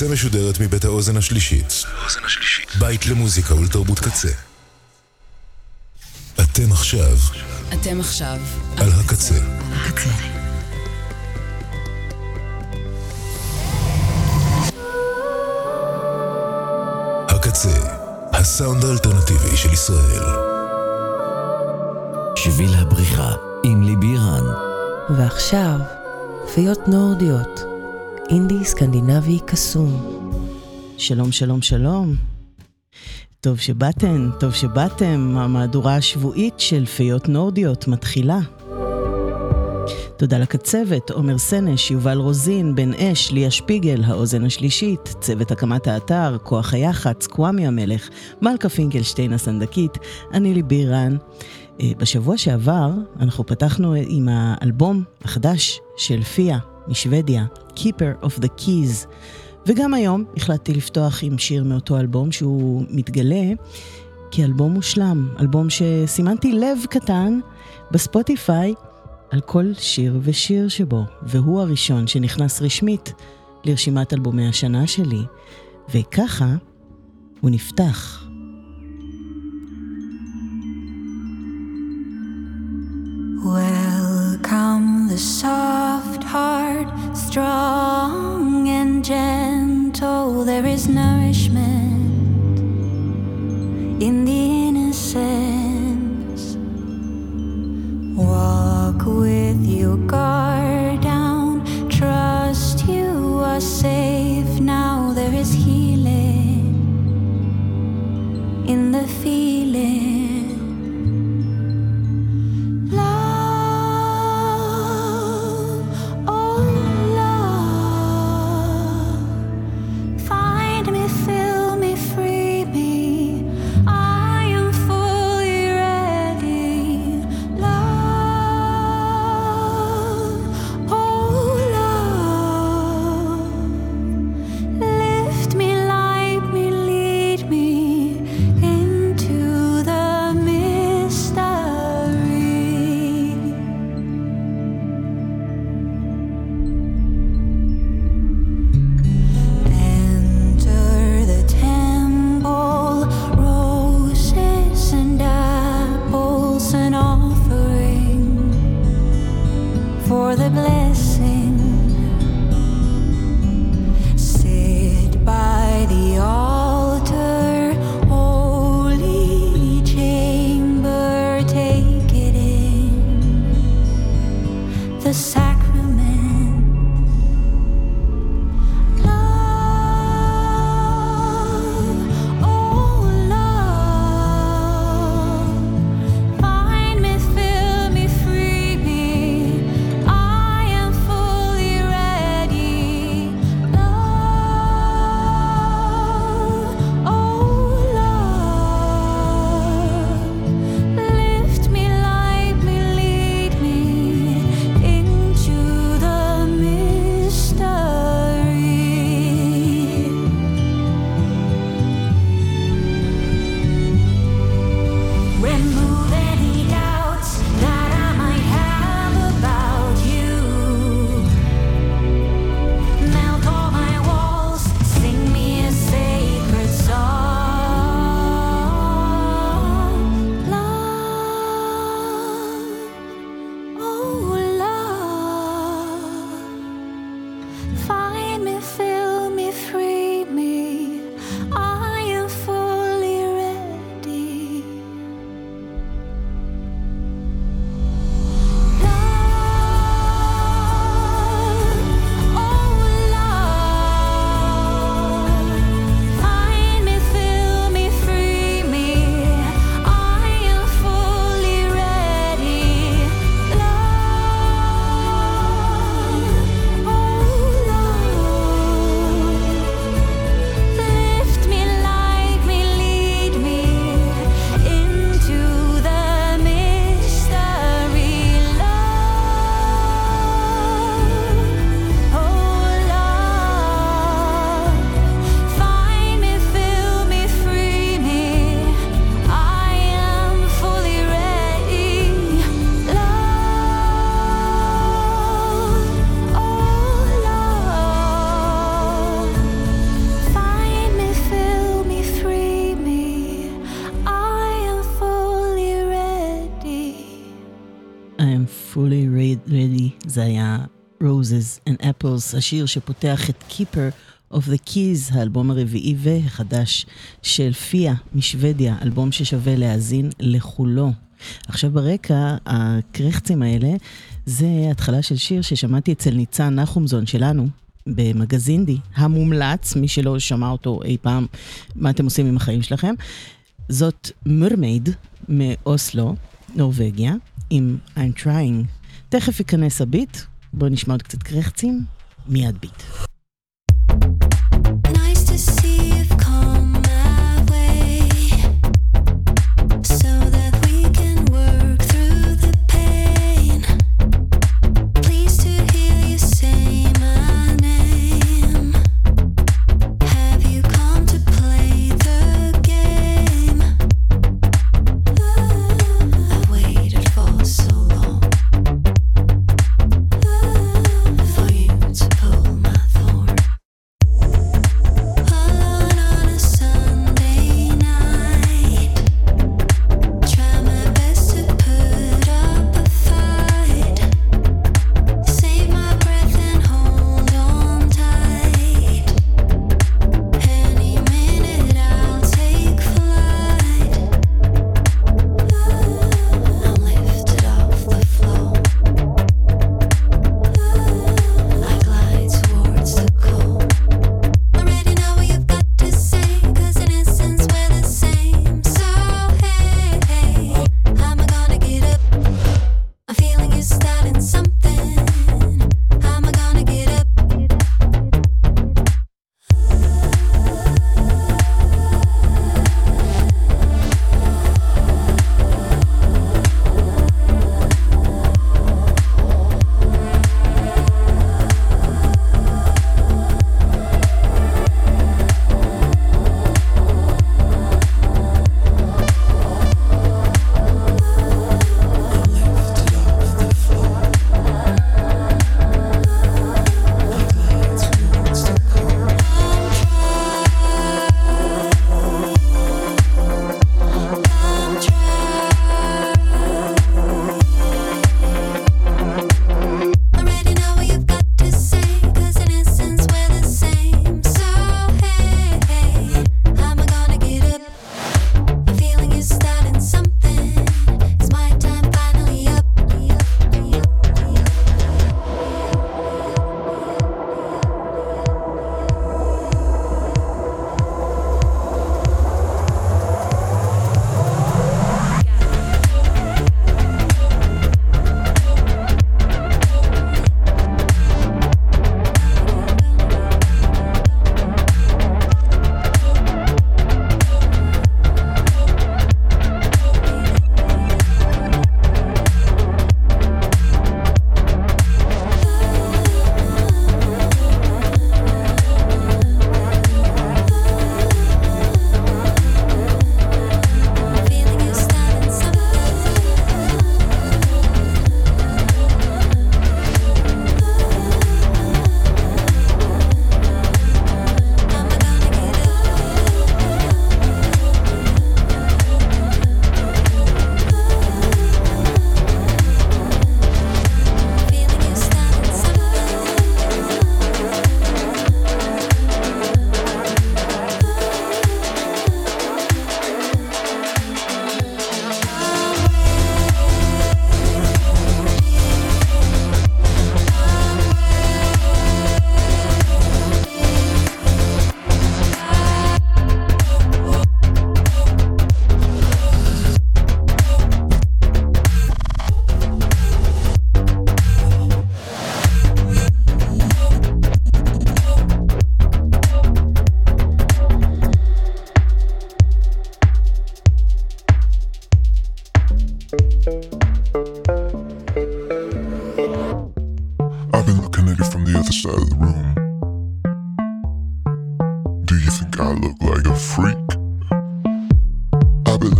קצה משודרת מבית האוזן השלישית. בית למוזיקה ולתרבות קצה. אתם עכשיו. על הקצה. הקצה. הסאונד האלטרנטיבי של ישראל. שביל הבריחה עם ליבי רן. ועכשיו, פיות נורדיות. אינדי סקנדינבי קסום. שלום. טוב שבאתן, טוב שבאתם, המהדורה השבועית של פיות נורדיות מתחילה. תודה לקצוות, עומר סנש, יובל רוזין, בן אש, ליה שפיגל, האוזן השלישית, צוות הקמת האתר, כוח היחץ, קוואמי המלך, מלכה פינקלשטיין הסנדקית, אני ליבי רן. בשבוע שעבר אנחנו פתחנו עם האלבום החדש של פיה משוודיה, Keeper of the Keys, וגם היום החלטתי לפתוח עם שיר מאותו אלבום שהוא מתגלה כאלבום מושלם, אלבום שסימנתי לב קטן בספוטיפיי על כל שיר ושיר שבו, והוא הראשון שנכנס רשמית לרשימת אלבומי השנה שלי, וככה הוא נפתח. Welcome the soft heart, strong and gentle. There is nourishment in the innocence. Walk with your guard down, trust you are safe now. There is healing in the feeling. Roses and Apples, השיר שפותח את Keeper of the Keys, האלבום הרביעי והחדש של פיה משוודיה, אלבום ששווה להאזין לכולו. עכשיו ברקע, הקרחצים האלה, זה התחלה של שיר ששמעתי אצל ניצן נחומזון שלנו, במגזינדי, המומלץ, מי שלא שמע אותו אי פעם, מה אתם עושים עם החיים שלכם. זאת מרמייד מאוסלו, נורווגיה, עם I'm Trying. תכף ייכנס הביט, בואו נשמע עוד קצת קרחצים, מיד ביט. Nice to see you've come my way so that we can work through the pain pleased to hear you say my name have you come to play the game I waited for so long for you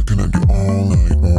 to pull my thorn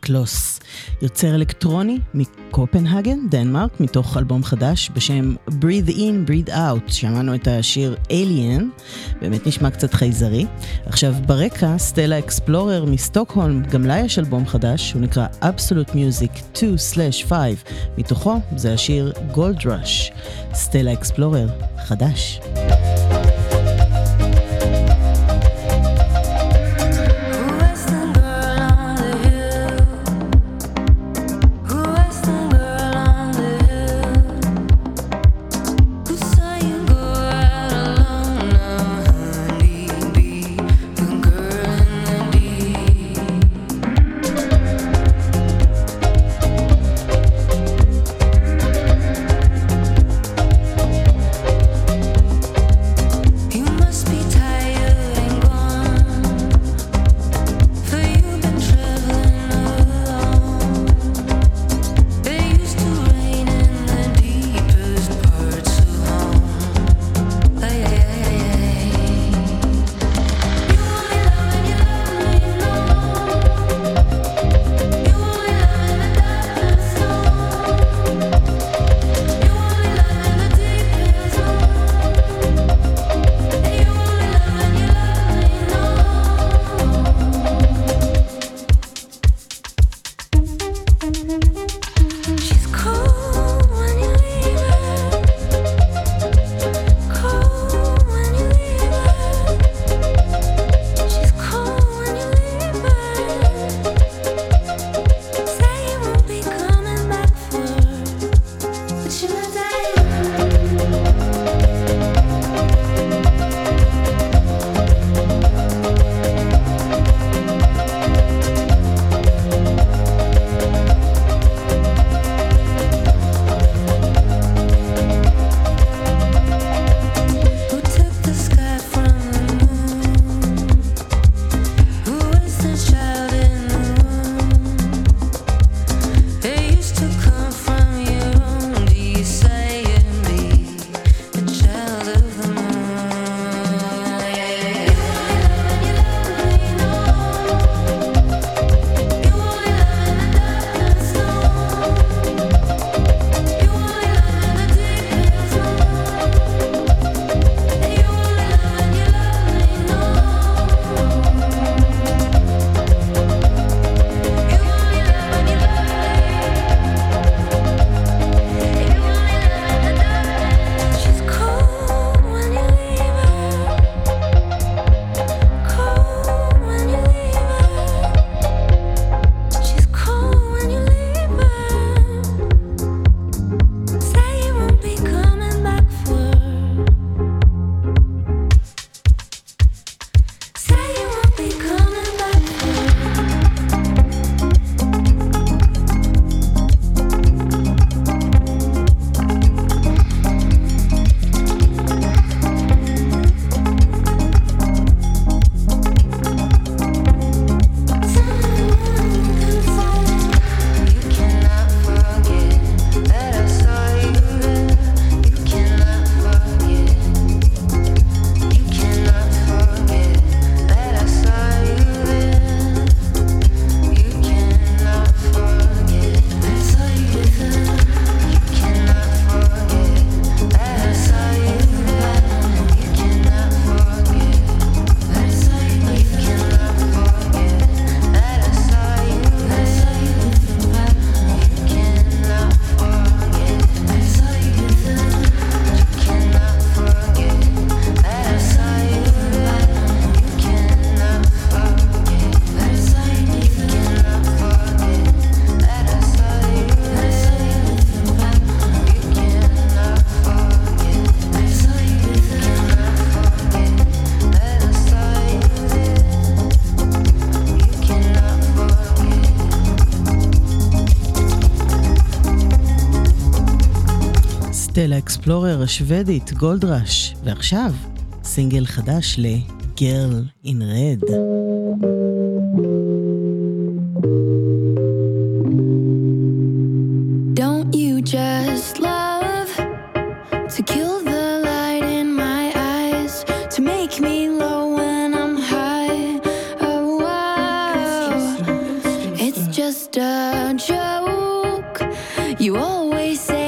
קלוס, יוצר אלקטרוני מקופנהגן, דנמרק, מתוך אלבום חדש בשם Breathe In Breathe Out. שמענו את השיר Alien, באמת נשמע קצת חייזרי. עכשיו ברקע סטלה אקספלורר מסטוקהולם, גם לה יש אלבום חדש, הוא נקרא Absolute Music 2/5, מתוכו זה השיר Gold Rush. סטלה אקספלורר חדש. סטלה אקספלורר השוודית גולדרש, ועכשיו סינגל חדש ל-Girl in Red. Don't you just love to kill the light in my eyes, to make me low when I'm high? Oh wow, it's just a joke. You always say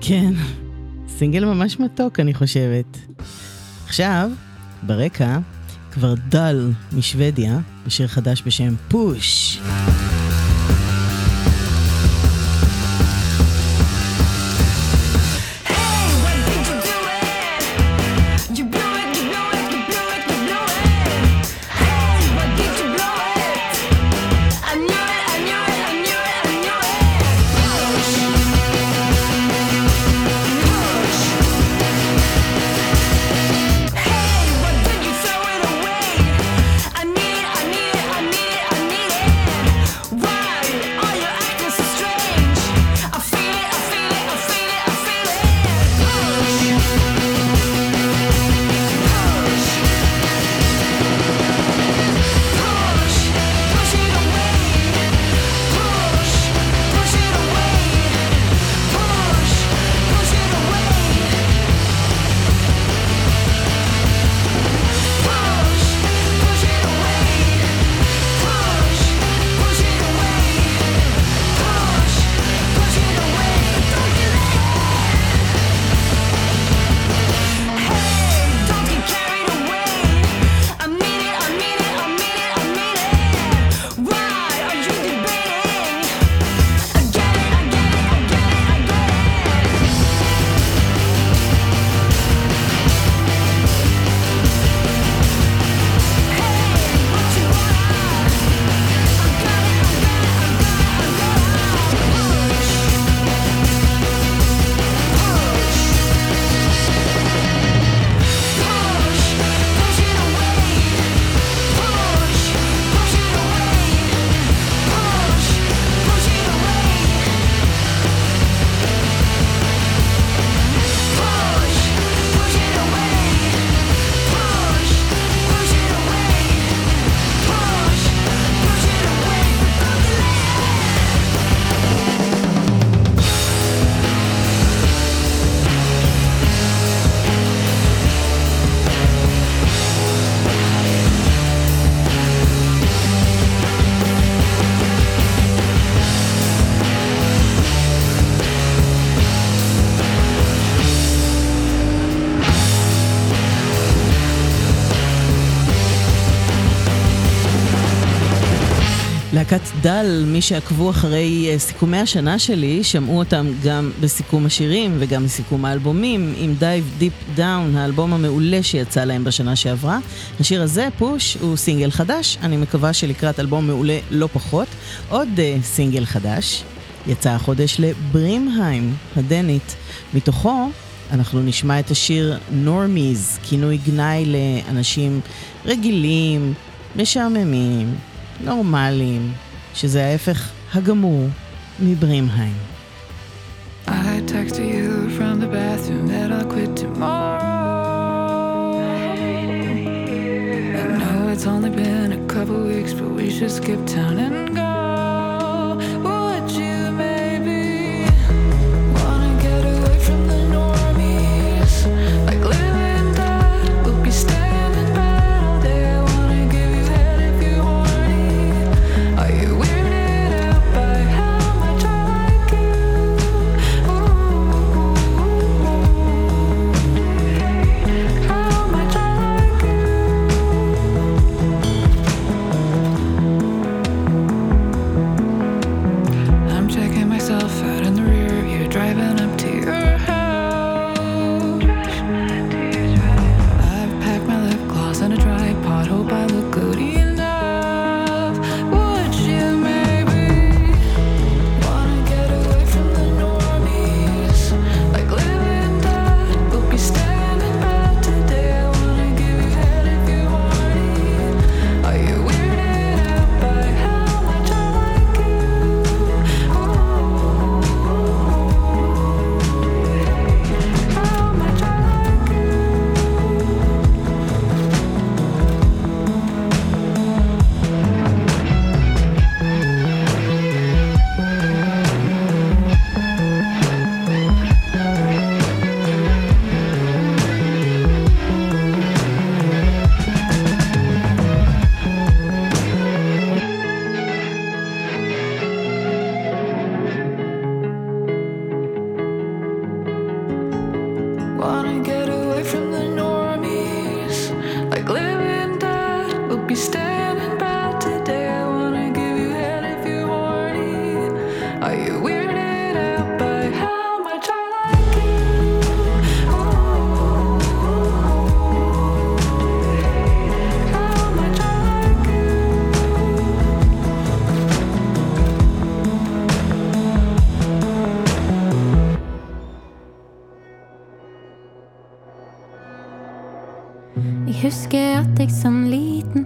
כן, סינגל ממש מתוק אני חושבת. עכשיו, ברקע, כבר דל משוודיה, בשיר חדש בשם פוש. להקת דל, מי שעקבו אחרי סיכומי השנה שלי, שמעו אותם גם בסיכום השירים וגם בסיכום האלבומים, עם Dive Deep Down, האלבום המעולה שיצא להם בשנה שעברה. השיר הזה, פוש, הוא סינגל חדש, אני מקווה שלקראת אלבום מעולה לא פחות. עוד סינגל חדש יצא החודש לברימהיים, הדנית. מתוכו אנחנו נשמע את השיר Normies, כינוי גנאי לאנשים רגילים, משעממים, נורמליים, שזה ההפך הגמור מברימהיים. I talked to you from the bathroom that I'll quit tomorrow. I hate it here. I know it's only been a couple weeks, but we should skip town and go.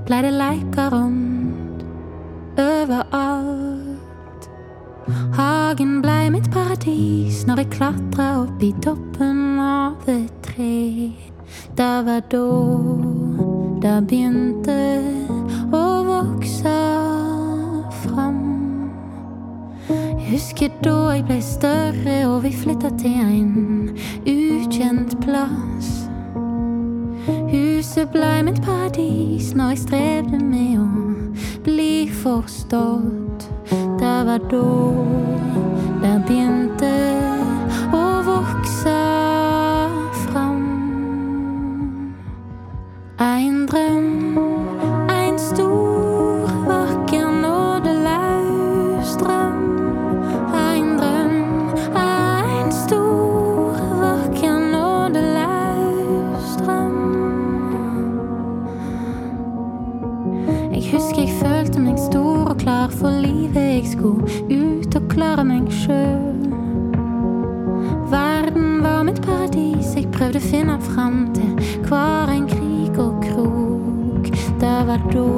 Pleide leika rundt overalt. Hagen blei mitt paradis når jeg klatra opp i toppen av et tre. Da var da begynte å vokse fram. Jeg husker da jeg blei større og vi flytta til en ukjent plass. Huset blei mitt paradis når jeg strevde med å bli forstått. Det var da det begynte å vokse fram. En drøm, en stor, vakker, nådeløs drøm. En drøm, en stor, vakker, nådeløs drøm. Husker jeg følte meg stor og klar for livet, jeg skulle ut og klare meg selv. Verden var mitt paradis, jeg prøvde å finne frem til hver en krig og krok. Det var da,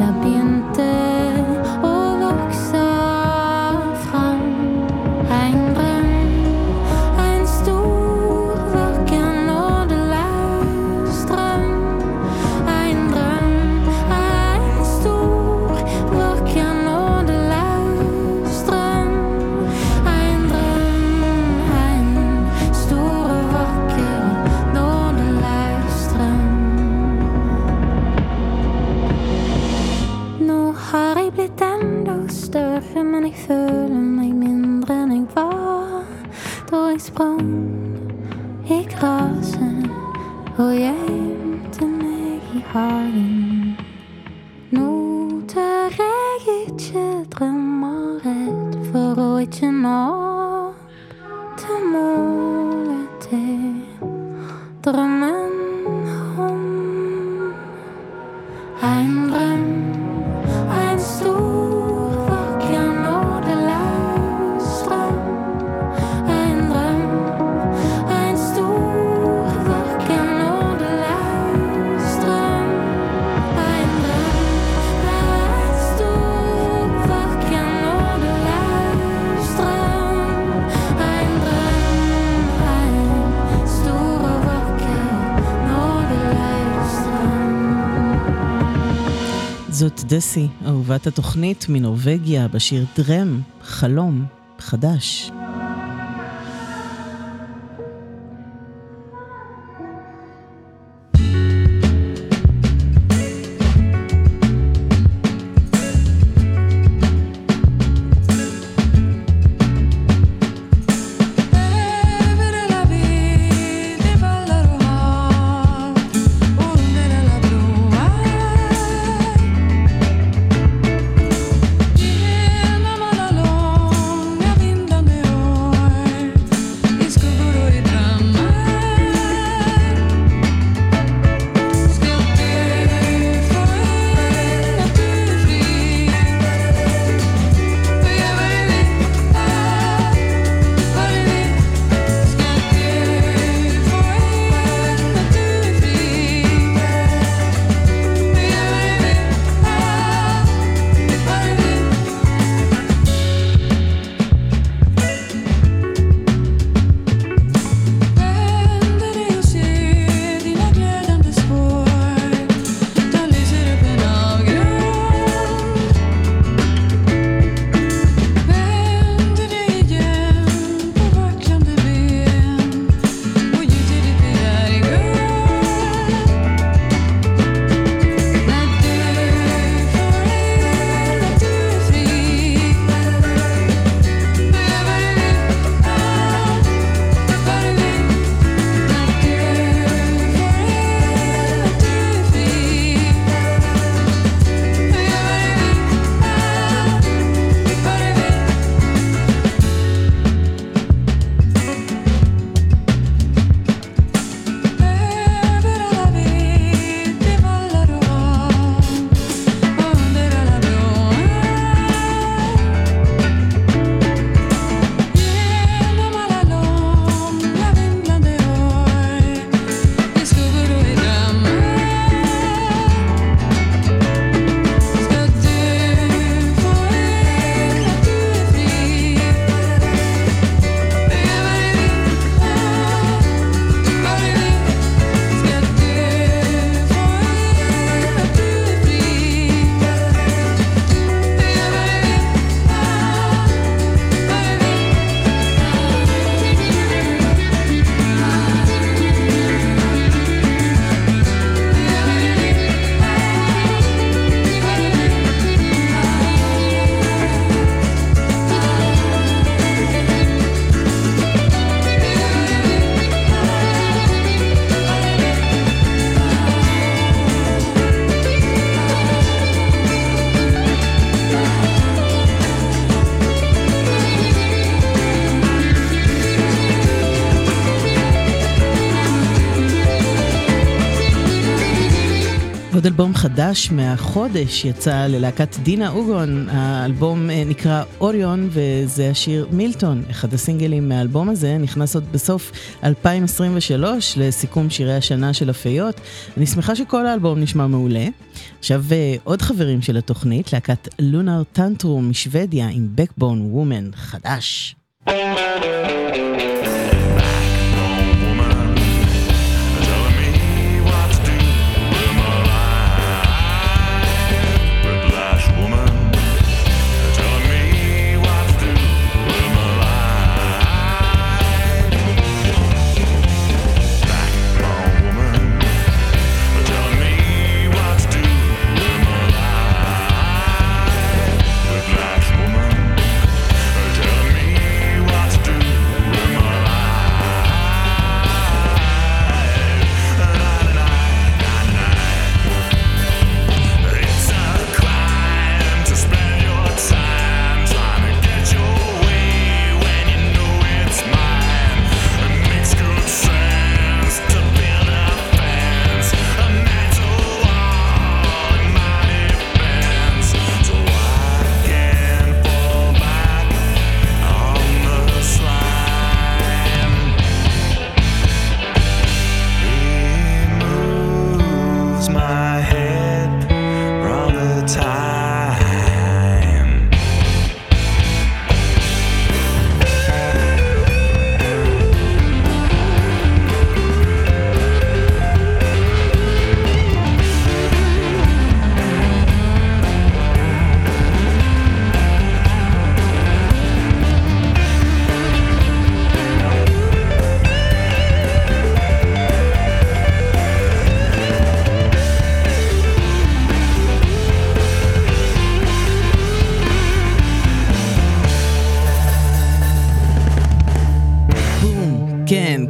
det begynte å vokse frem. En drøm, en stor, vakker, nådeløs drøm. En drøm, men jeg føler meg mindre enn jeg var. Da jeg sprang i graset og gjemte meg i hagen. Nå tør jeg Ein Drang, ein Stuhl, wach ja nur der Lausdrang. Ein Drang, ein Stuhl, wach ja nur der Lausdrang. Ein Drang, ein Stuhl, wach ja nur der Lausdrang. Ein Drang, ein Stuhl, wach ja nur der Lausdrang. זאת דסי, אהובת התוכנית מנורווגיה, בשיר דרם, חלום חדש. אלבום חדש מהחודש יצא ללהקת דינה אוגון. האלבום נקרא אוריון, וזה השיר מילטון. אחד הסינגלים מהאלבום הזה נכנס עוד בסוף 2023 לסיכום שירי השנה של הפיות. אני שמחה שכל האלבום נשמע מעולה. עכשיו עוד חברים של התוכנית, להקת לונר טנטרום משוודיה עם בקבון וומן חדש.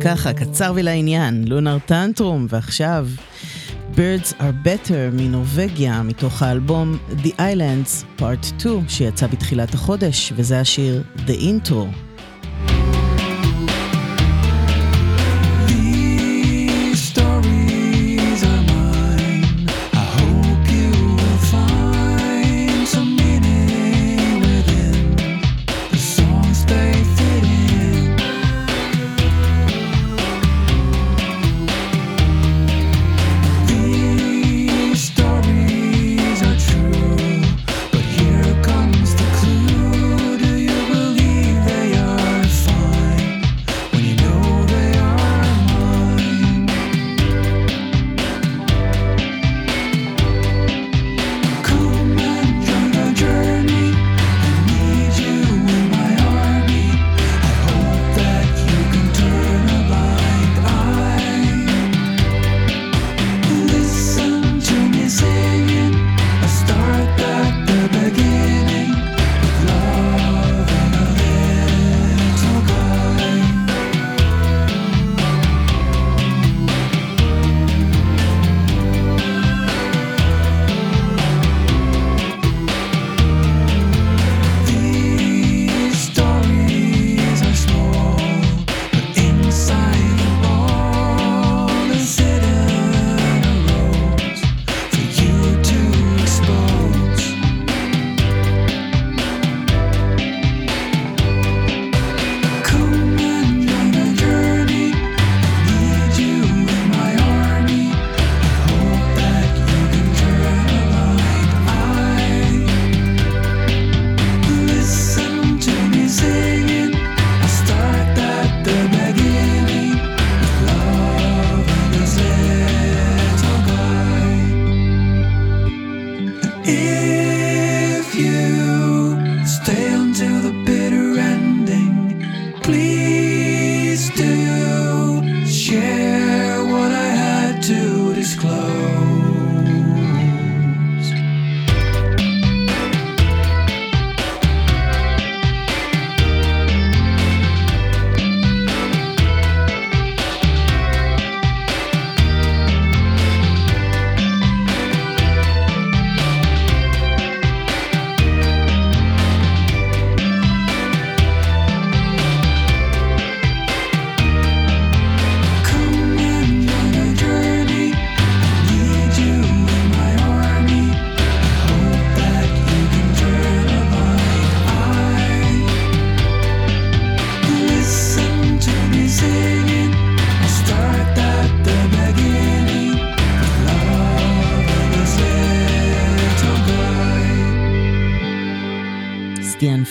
ככה, קצר ולעניין, לונר טנטרום, ועכשיו Birds are better מנורווגיה, מתוך האלבום The Islands Part 2 שיצא בתחילת החודש, וזה השיר The Intro.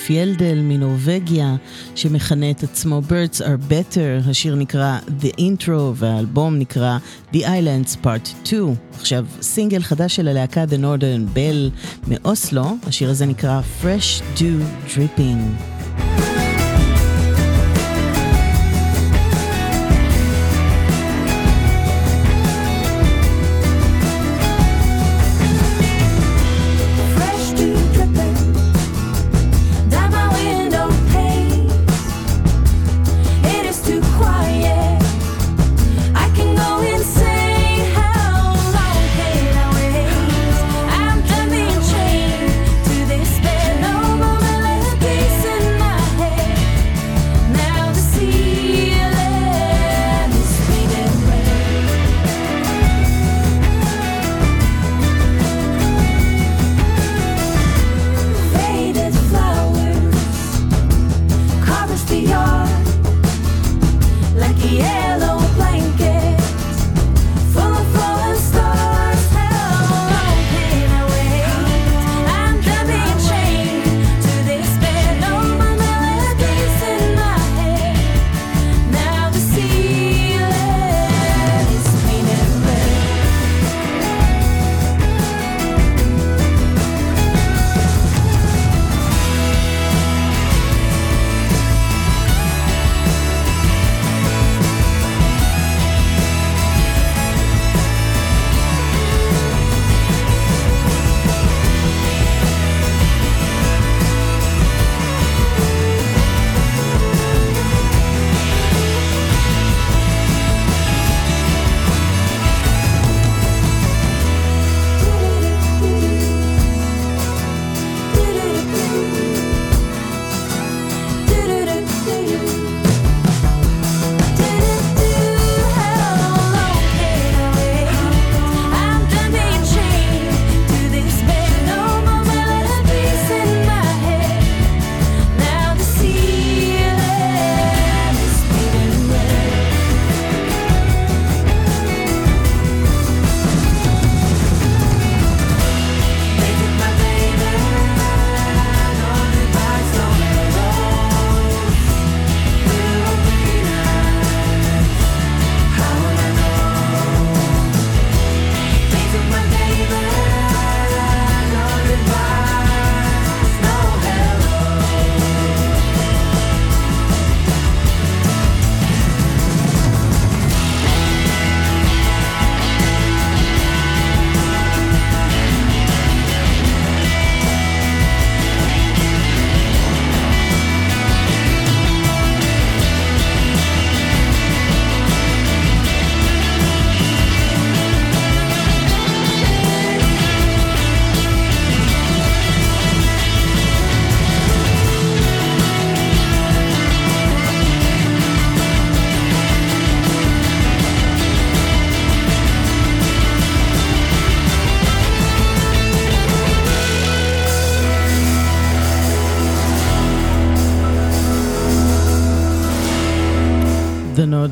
פיילדל מנורווגיה שמכנה את עצמו Birds are better, השיר נקרא The Intro והאלבום נקרא The Islands Part 2. עכשיו סינגל חדש של הלהקה The Northern Belle מאוסלו, השיר הזה נקרא Fresh Dew Drippin'. Listen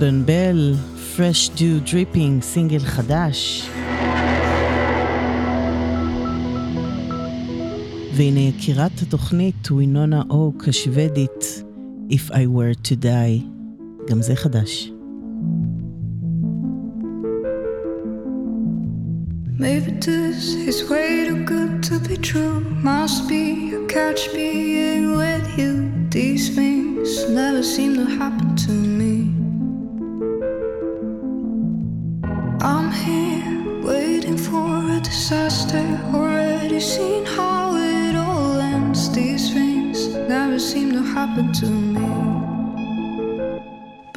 Northern Belle, Fresh Dew Drippin', סינגל חדש. והנה יקירת התוכנית, וינונה אוק השוודית, If I Were To Die, גם זה חדש. Maybe this is way too good to be true. Must be a catch being with you. These things never seem to happen to me. I'm here waiting for a disaster. Already seen how it all ends. These things never seem to happen to me.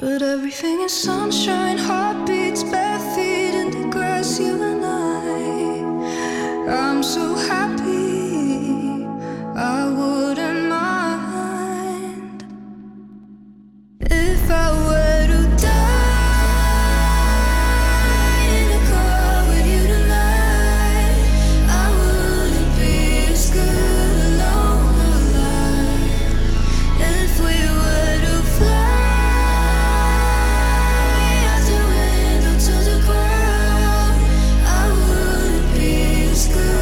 But everything is sunshine, heartbeats, bare feet in the grass, you and I. I'm so happy, I wouldn't mind if I were to die in a car with you tonight. I wouldn't be as good alone alive if we were to fly out the window to the ground. I wouldn't be as good.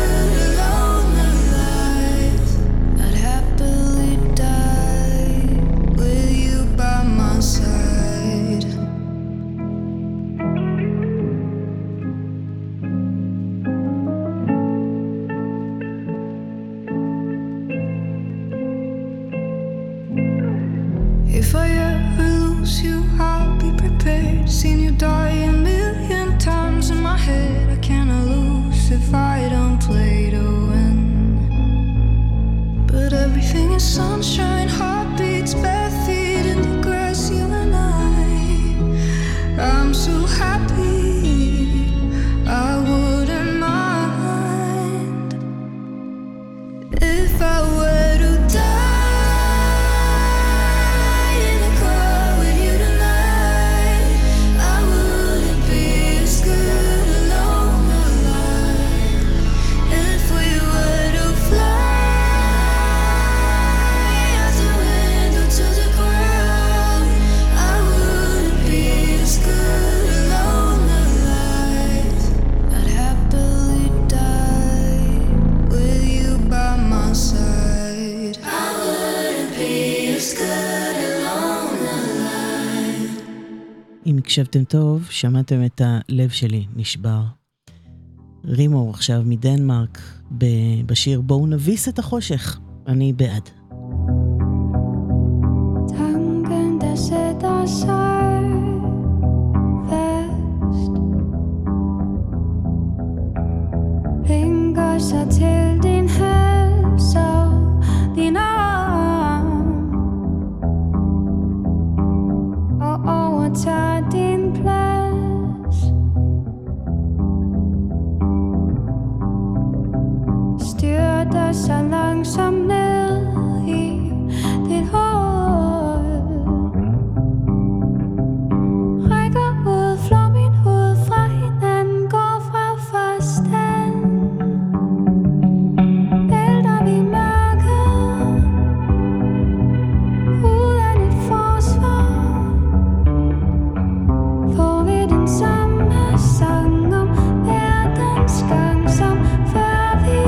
Sunshine, heartbeats, bare feet in the grass, you and I. I'm so happy, I wouldn't mind if I were to die. אם הקשבתם טוב, שמעתם את הלב שלי נשבר. רימור עכשיו מדנמרק, בשיר בואו נביס את החושך. אני בעד. Tanken, dass er da sei fest. Fingers erzähl den Hals auf den Arm. Oh, oh, time. Så langsomt ned i dit hoved, rækker ud, flår min hud fra hinanden, går fra forstand, vælter vi mørket uden et forsvar. Får vi den samme sang om verdens gang som før vi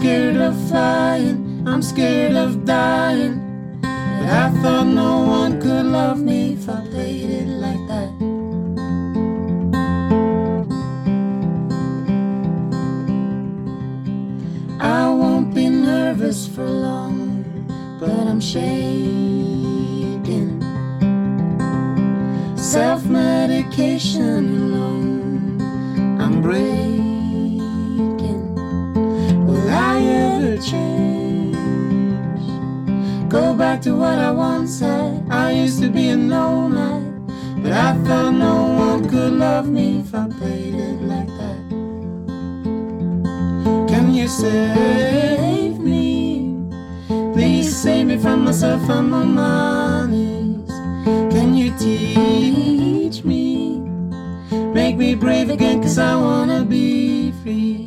scared of flying, I'm scared of dying. But I thought no one could love me if I played it like that. I won't be nervous for long, but I'm shaking. Self-medication alone, I'm breaking. Will I ever change? Go back to what I once said. I used to be a nomad, but I thought no one could love me if I played it like that. Can you save me? Please save me from myself and my money. Can you teach me? Make me brave again, cause I wanna be free.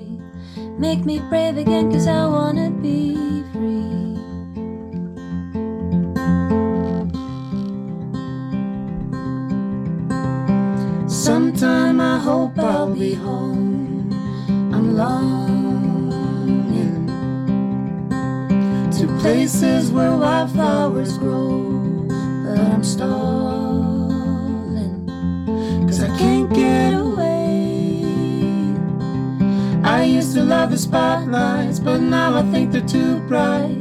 Make me brave again, cause I wanna be free. Sometime I hope I'll be home. I'm longing to places where wildflowers grow. But I'm stalling, cause I can't get away. I used to love the spotlights, but now I think they're too bright.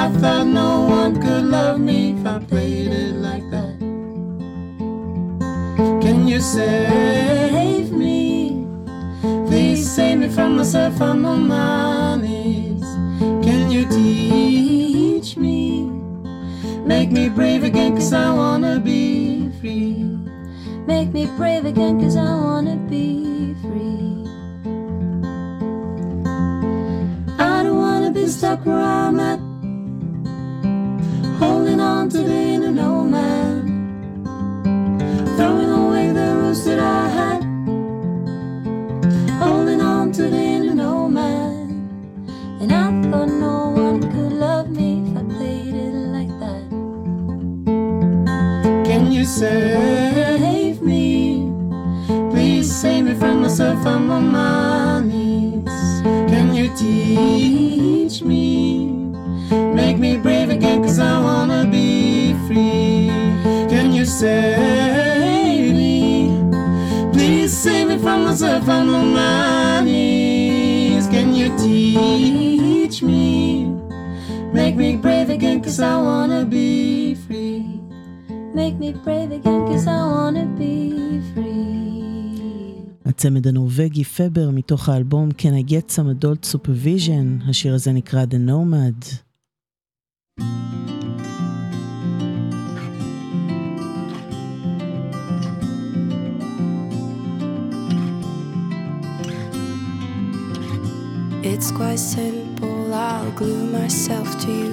I thought no one could love me if I played it like that. Can you save me? Please save me from myself on my money. Can you teach me? Make me brave again, cause I wanna be free. Make me brave again, cause I wanna be free. I don't wanna be stuck where I'm at, holding on to being an old man, throwing away the rules that I had, holding on to being an old man. And I thought no one could love me if I played it like that. Can you save me? Please save me from myself and my money. Can you teach me? Make me brave again, cause I wanna be free. Can you save me? Please save me from myself and my money. Can you teach me? Make me brave again, cause I wanna be free. Make me brave again, cause I wanna be free. הצמד הנורווגי פבר מתוך האלבום Can I Get Some Adult Supervision. השיר הזה נקרא The Nomad. It's quite simple, I'll glue myself to you.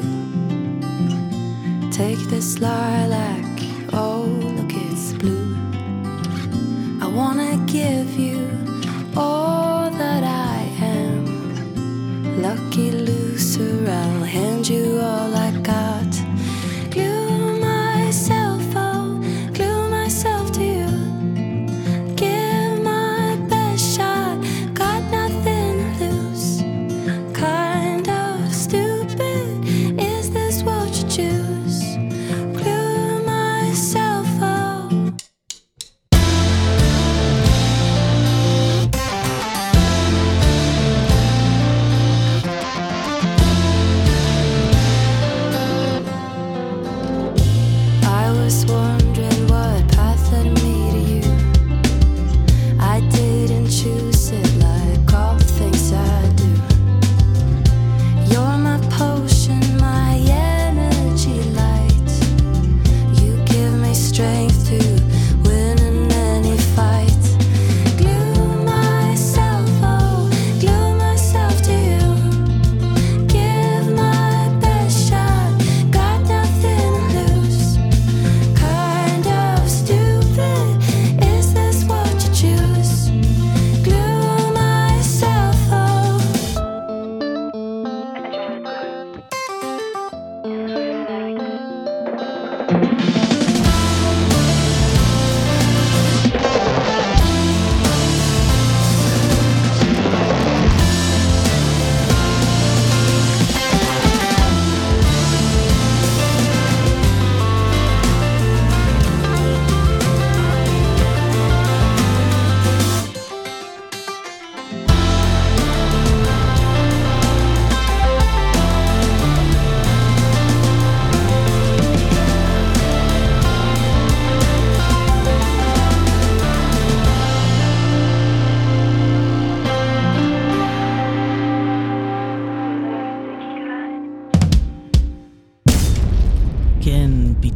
Take this lilac, oh, look, it's blue. I wanna give you all that I am. Lucky loser, I'll hand you all I got. Glue myself, oh, glue myself to you. Give my best shot, got nothing to lose. Kind of stupid, is this what you choose?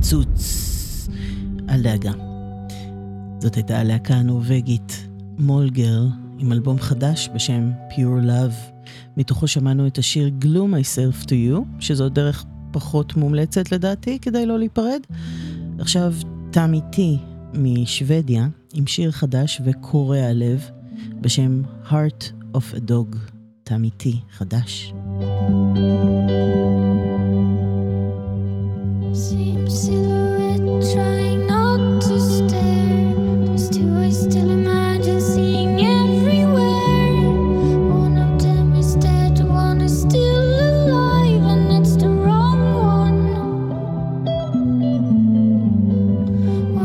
פיצוץ. הלהגה. זאת הייתה הלהקה הנורווגית מולגר עם אלבום חדש בשם Pure Love. מתוכו שמענו את השיר Glue Myself To You, שזו דרך פחות מומלצת לדעתי כדי לא להיפרד. עכשיו תמי טי משוודיה עם שיר חדש וקורע לב בשם Heart of a Dog. תמי טי חדש. Same silhouette trying not to stare, just do I still imagine seeing everywhere. One of them is dead, one is still alive, and it's the wrong one.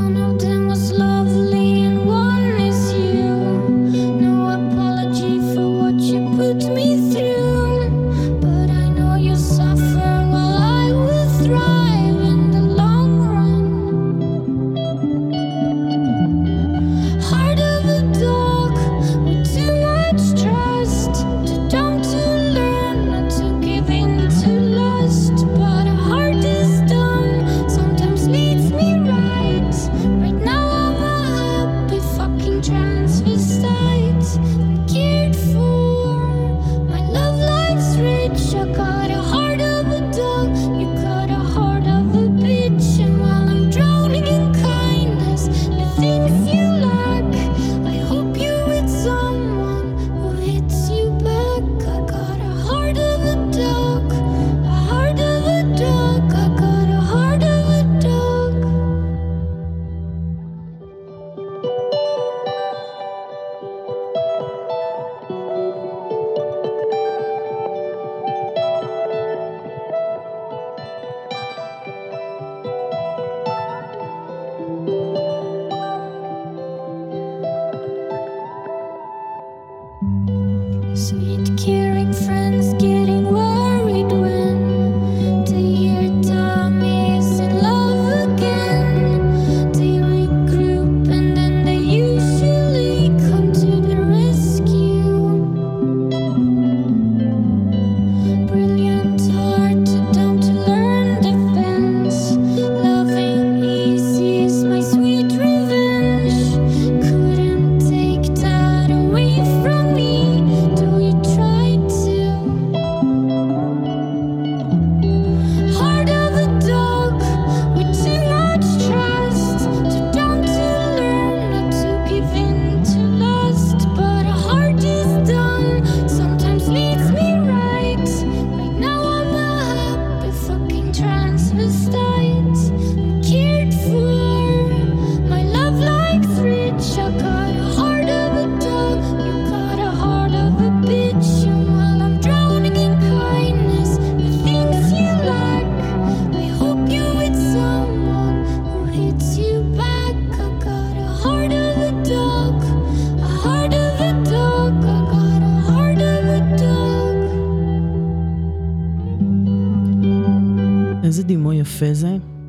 One of them was lovely and one is you. No apology for what you put me through, but I know you suffer while I will thrive.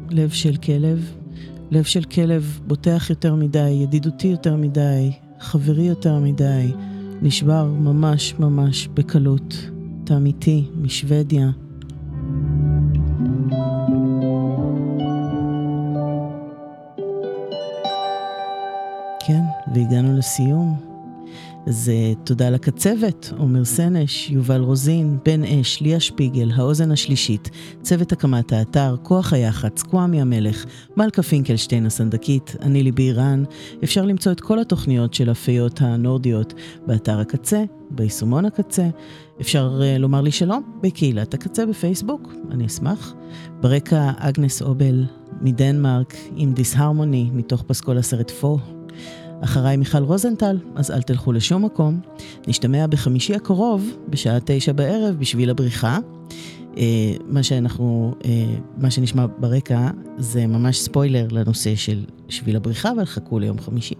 לב של כלב, לב של כלב בוטח יותר מדי, ידידותי יותר מדי, חברי יותר מדי, נשבר ממש ממש בקלות. תמי טי משוודיה. כן, והגענו לסיום. אז תודה לקצוות, עומר סנש, יובל רוזין, בן אש, ליה שפיגל, האוזן השלישית, צוות הקמת האתר, כוח היחץ, קוואמי המלך, מלכה פינקלשטיין הסנדקית, אני ליבי רן. אפשר למצוא את כל התוכניות של הפיות הנורדיות באתר הקצה, ביישומון הקצה. אפשר לומר לי שלום בקהילת הקצה בפייסבוק, אני אשמח. ברקע אגנס אובל מדנמרק עם דיסהרמוני מתוך פסקול הסרט פו. אחריי מיכל רוזנטל, אז אל תלכו לשום מקום. נשתמע בחמישי הקרוב, בשעה 21:00 בשביל הבריחה. מה שנשמע ברקע זה ממש ספוילר לנושא של שביל הבריחה, אבל חכו ליום חמישי.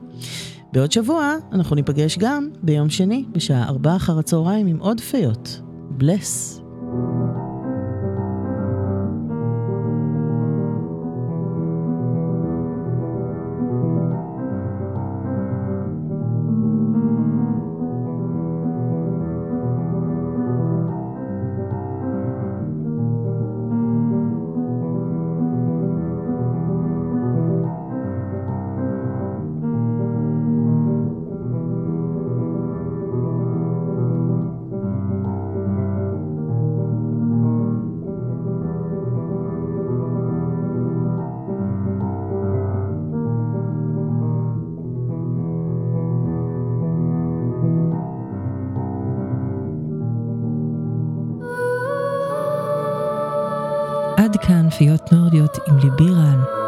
בעוד שבוע אנחנו ניפגש גם ביום שני, בשעה 16:00 עם עוד פיות. בלס. עד כאן פיות נורדיות עם ליבי רן.